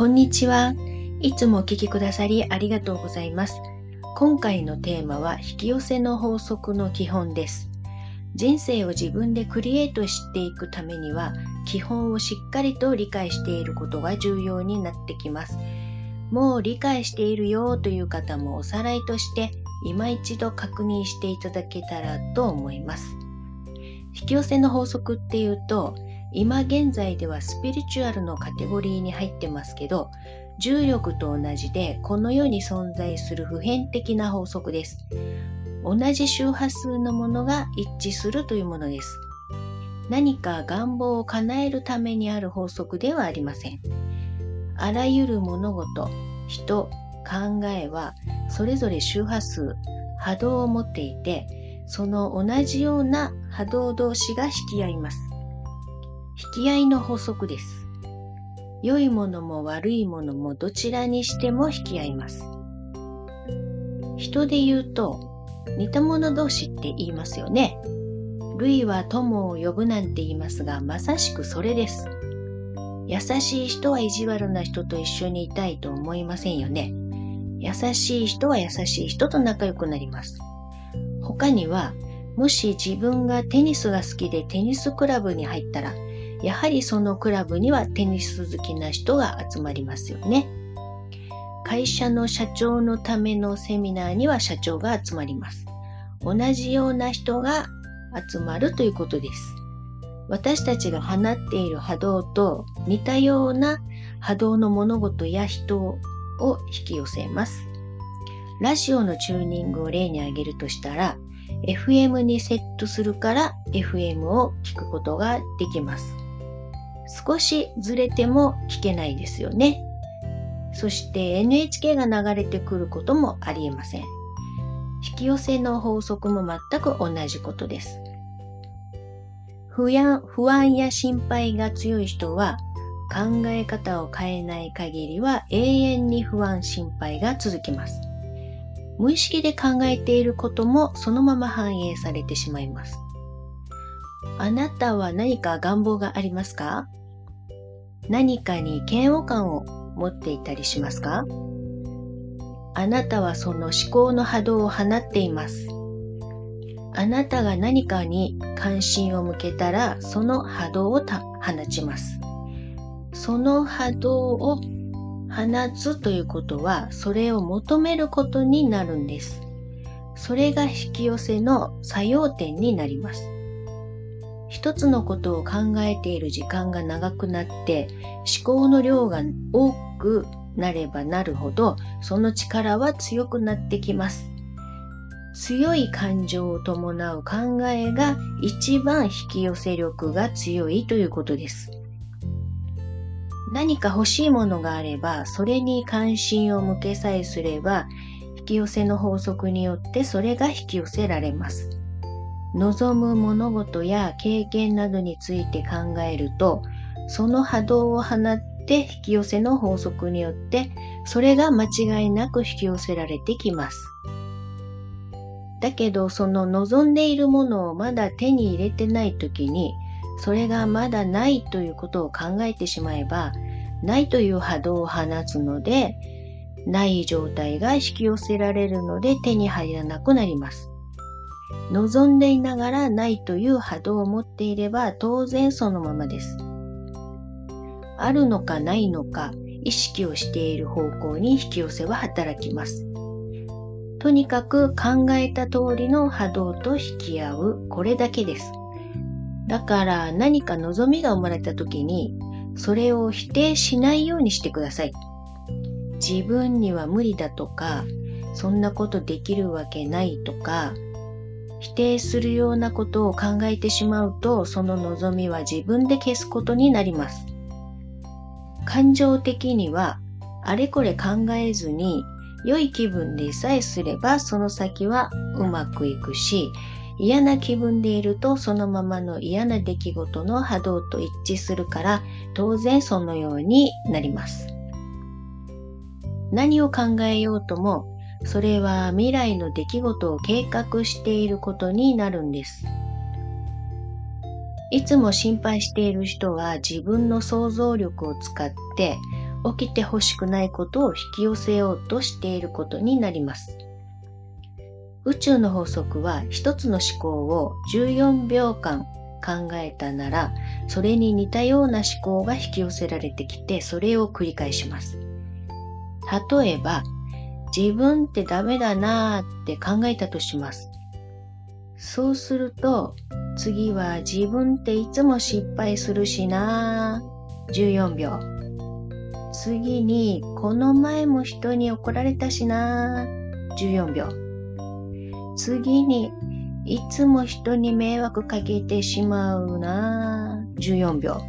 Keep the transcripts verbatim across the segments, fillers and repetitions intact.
こんにちは。いつもお聞きくださりありがとうございます。今回のテーマは引き寄せの法則の基本です。人生を自分でクリエイトしていくためには、基本をしっかりと理解していることが重要になってきます。もう理解しているよという方もおさらいとして、今一度確認していただけたらと思います。引き寄せの法則っていうと、今現在ではスピリチュアルのカテゴリーに入ってますけど、重力と同じでこの世に存在する普遍的な法則です。同じ周波数のものが一致するというものです。何か願望を叶えるためにある法則ではありません。あらゆる物事、人、考えはそれぞれ周波数、波動を持っていて、その同じような波動同士が引き合います。引き合いの法則です。良いものも悪いものもどちらにしても引き合います。人で言うと、似た者同士って言いますよね。類は友を呼ぶなんて言いますが、まさしくそれです。優しい人は意地悪な人と一緒にいたいと思いませんよね。優しい人は優しい人と仲良くなります。他には、もし自分がテニスが好きでテニスクラブに入ったら、やはりそのクラブにはテニス好きな人が集まりますよね。会社の社長のためのセミナーには社長が集まります。同じような人が集まるということです。私たちが放っている波動と似たような波動の物事や人を引き寄せます。ラジオのチューニングを例に挙げるとしたら、エフエム にセットするから エフエム を聞くことができます。少しずれても聞けないですよね。そして エヌエイチケー が流れてくることもありえません。引き寄せの法則も全く同じことです。不安、不安や心配が強い人は考え方を変えない限りは永遠に不安、心配が続きます。無意識で考えていることもそのまま反映されてしまいます。あなたは何か願望がありますか？何かに嫌悪感を持っていたりしますか？あなたはその思考の波動を放っています。あなたが何かに関心を向けたら、その波動を放ちます。その波動を放つということは、それを求めることになるんです。それが引き寄せの作用点になります。一つのことを考えている時間が長くなって、思考の量が多くなればなるほど、その力は強くなってきます。強い感情を伴う考えが一番引き寄せ力が強いということです。何か欲しいものがあれば、それに関心を向けさえすれば、引き寄せの法則によってそれが引き寄せられます。望む物事や経験などについて考えると、その波動を放って引き寄せの法則によって、それが間違いなく引き寄せられてきます。だけど、その望んでいるものをまだ手に入れてないときに、それがまだないということを考えてしまえば、ないという波動を放つので、ない状態が引き寄せられるので手に入らなくなります。望んでいながらないという波動を持っていれば当然そのままです。あるのかないのか、意識をしている方向に引き寄せは働きます。とにかく考えた通りの波動と引き合う、これだけです。だから何か望みが生まれた時に、それを否定しないようにしてください。自分には無理だとか、そんなことできるわけないとか、否定するようなことを考えてしまうと、その望みは自分で消すことになります。感情的には、あれこれ考えずに、良い気分でさえすれば、その先はうまくいくし、嫌な気分でいるとそのままの嫌な出来事の波動と一致するから当然そのようになります。何を考えようともそれは未来の出来事を計画していることになるんです。いつも心配している人は自分の想像力を使って起きてほしくないことを引き寄せようとしていることになります。宇宙の法則は一つの思考をじゅうよんびょうかん考えたなら、それに似たような思考が引き寄せられてきて、それを繰り返します。例えば、自分ってダメだなーって考えたとします。そうすると、次は自分っていつも失敗するしなー、じゅうよんびょう。次に、この前も人に怒られたしなー、じゅうよんびょう。次に、いつも人に迷惑かけてしまうなぁ、じゅうよんびょう。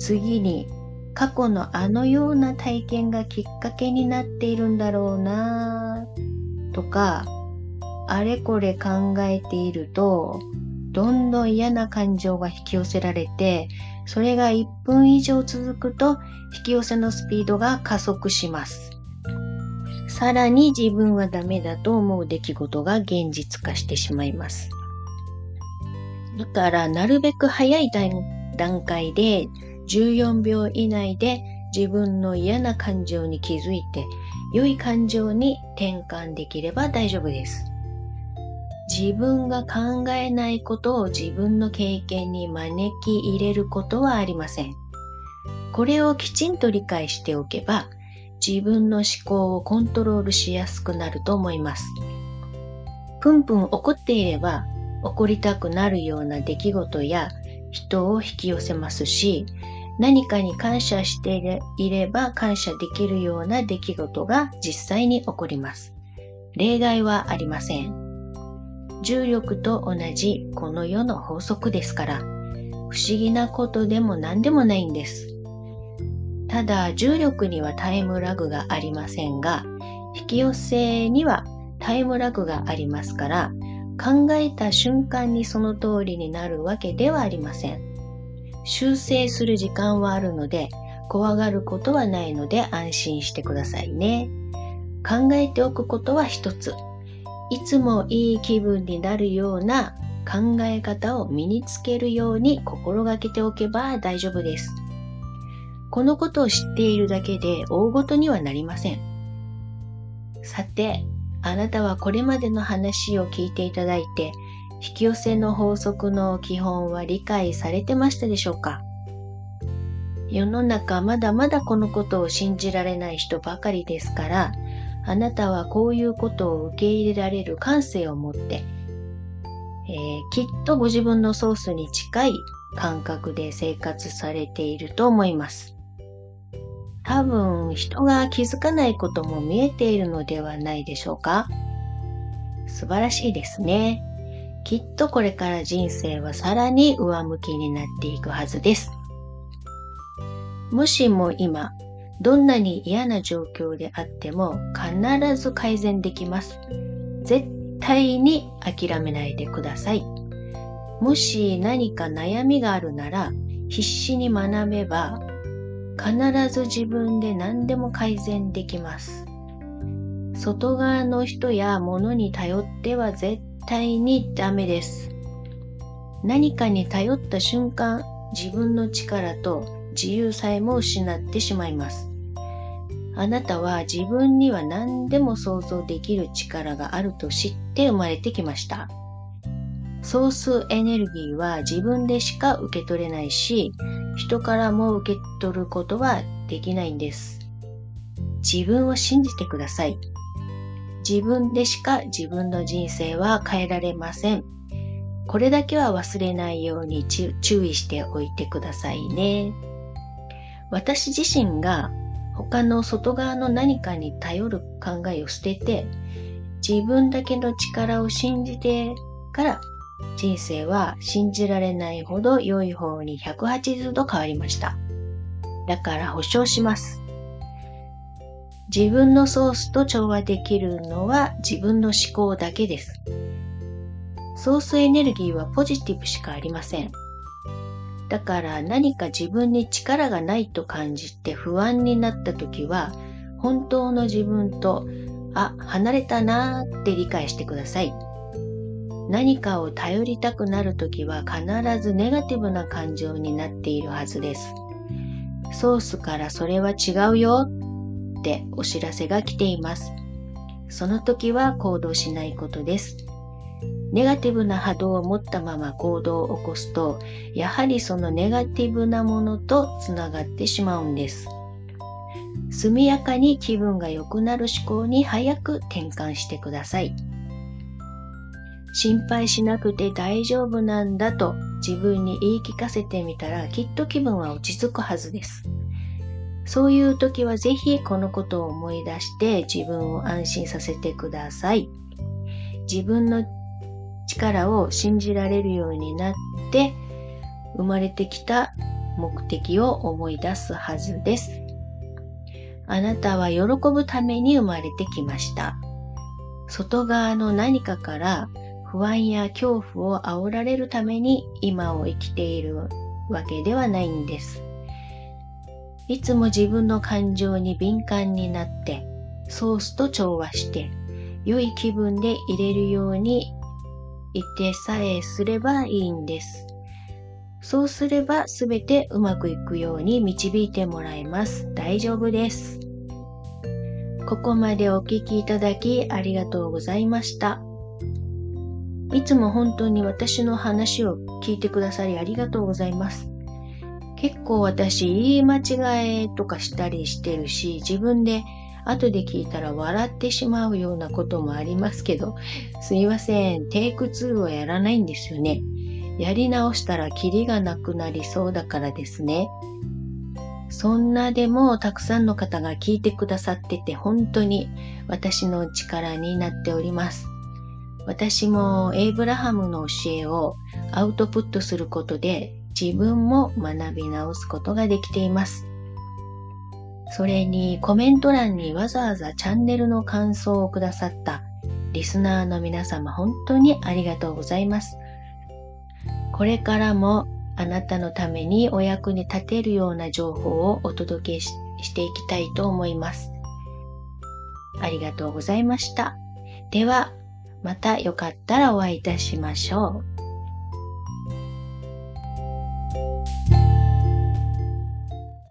次に、過去のあのような体験がきっかけになっているんだろうなぁ、とか、あれこれ考えていると、どんどん嫌な感情が引き寄せられて、それがいっぷん以上続くと、引き寄せのスピードが加速します。さらに自分はダメだと思う出来事が現実化してしまいます。だからなるべく早い段階でじゅうよんびょう以内で自分の嫌な感情に気づいて良い感情に転換できれば大丈夫です。自分が考えないことを自分の経験に招き入れることはありません。これをきちんと理解しておけば自分の思考をコントロールしやすくなると思います。プンプン怒っていれば怒りたくなるような出来事や人を引き寄せますし、何かに感謝していれば感謝できるような出来事が実際に起こります。例外はありません。重力と同じこの世の法則ですから、不思議なことでも何でもないんです。ただ重力にはタイムラグがありませんが、引き寄せにはタイムラグがありますから、考えた瞬間にその通りになるわけではありません。修正する時間はあるので、怖がることはないので安心してくださいね。考えておくことは一つ、いつもいい気分になるような考え方を身につけるように心がけておけば大丈夫です。このことを知っているだけで大事にはなりません。さて、あなたはこれまでの話を聞いていただいて、引き寄せの法則の基本は理解されてましたでしょうか？世の中まだまだこのことを信じられない人ばかりですから、あなたはこういうことを受け入れられる感性を持って、えー、きっとご自分のソースに近い感覚で生活されていると思います。多分人が気づかないことも見えているのではないでしょうか。素晴らしいですね。きっとこれから人生はさらに上向きになっていくはずです。もしも今、どんなに嫌な状況であっても必ず改善できます。絶対に諦めないでください。もし何か悩みがあるなら必死に学べば必ず自分で何でも改善できます。外側の人や物に頼っては絶対にダメです。何かに頼った瞬間、自分の力と自由さえも失ってしまいます。あなたは自分には何でも想像できる力があると知って生まれてきました。ソースエネルギーは自分でしか受け取れないし、人からも受け取ることはできないんです。自分を信じてください。自分でしか自分の人生は変えられません。これだけは忘れないように注意しておいてくださいね。私自身が他の外側の何かに頼る考えを捨てて、自分だけの力を信じてから、人生は信じられないほど良い方にひゃくはちじゅうど変わりました。だから保証します。自分のソースと調和できるのは自分の思考だけです。ソースエネルギーはポジティブしかありません。だから何か自分に力がないと感じて不安になった時は、本当の自分と、あ、離れたなーって理解してください。何かを頼りたくなるときは必ずネガティブな感情になっているはずです。ソースからそれは違うよってお知らせが来ています。その時は行動しないことです。ネガティブな波動を持ったまま行動を起こすと、やはりそのネガティブなものとつながってしまうんです。速やかに気分が良くなる思考に早く転換してください。心配しなくて大丈夫なんだと自分に言い聞かせてみたら、きっと気分は落ち着くはずです。そういう時はぜひこのことを思い出して自分を安心させてください。自分の力を信じられるようになって、生まれてきた目的を思い出すはずです。あなたは喜ぶために生まれてきました。外側の何かから不安や恐怖を煽られるために今を生きているわけではないんです。いつも自分の感情に敏感になって、ソースと調和して、良い気分でいれるようにいてさえすればいいんです。そうすればすべてうまくいくように導いてもらいます。大丈夫です。ここまでお聞きいただきありがとうございました。いつも本当に私の話を聞いてくださりありがとうございます。結構私言い間違えとかしたりしてるし、自分で後で聞いたら笑ってしまうようなこともありますけど、すいません、テイクツーはやらないんですよね。やり直したらキリがなくなりそうだからですね。そんなでもたくさんの方が聞いてくださってて、本当に私の力になっております。私もエイブラハムの教えをアウトプットすることで自分も学び直すことができています。それにコメント欄にわざわざチャンネルの感想をくださったリスナーの皆様、本当にありがとうございます。これからもあなたのためにお役に立てるような情報をお届け し, していきたいと思います。ありがとうございました。では、またよかったらお会いいたしましょう。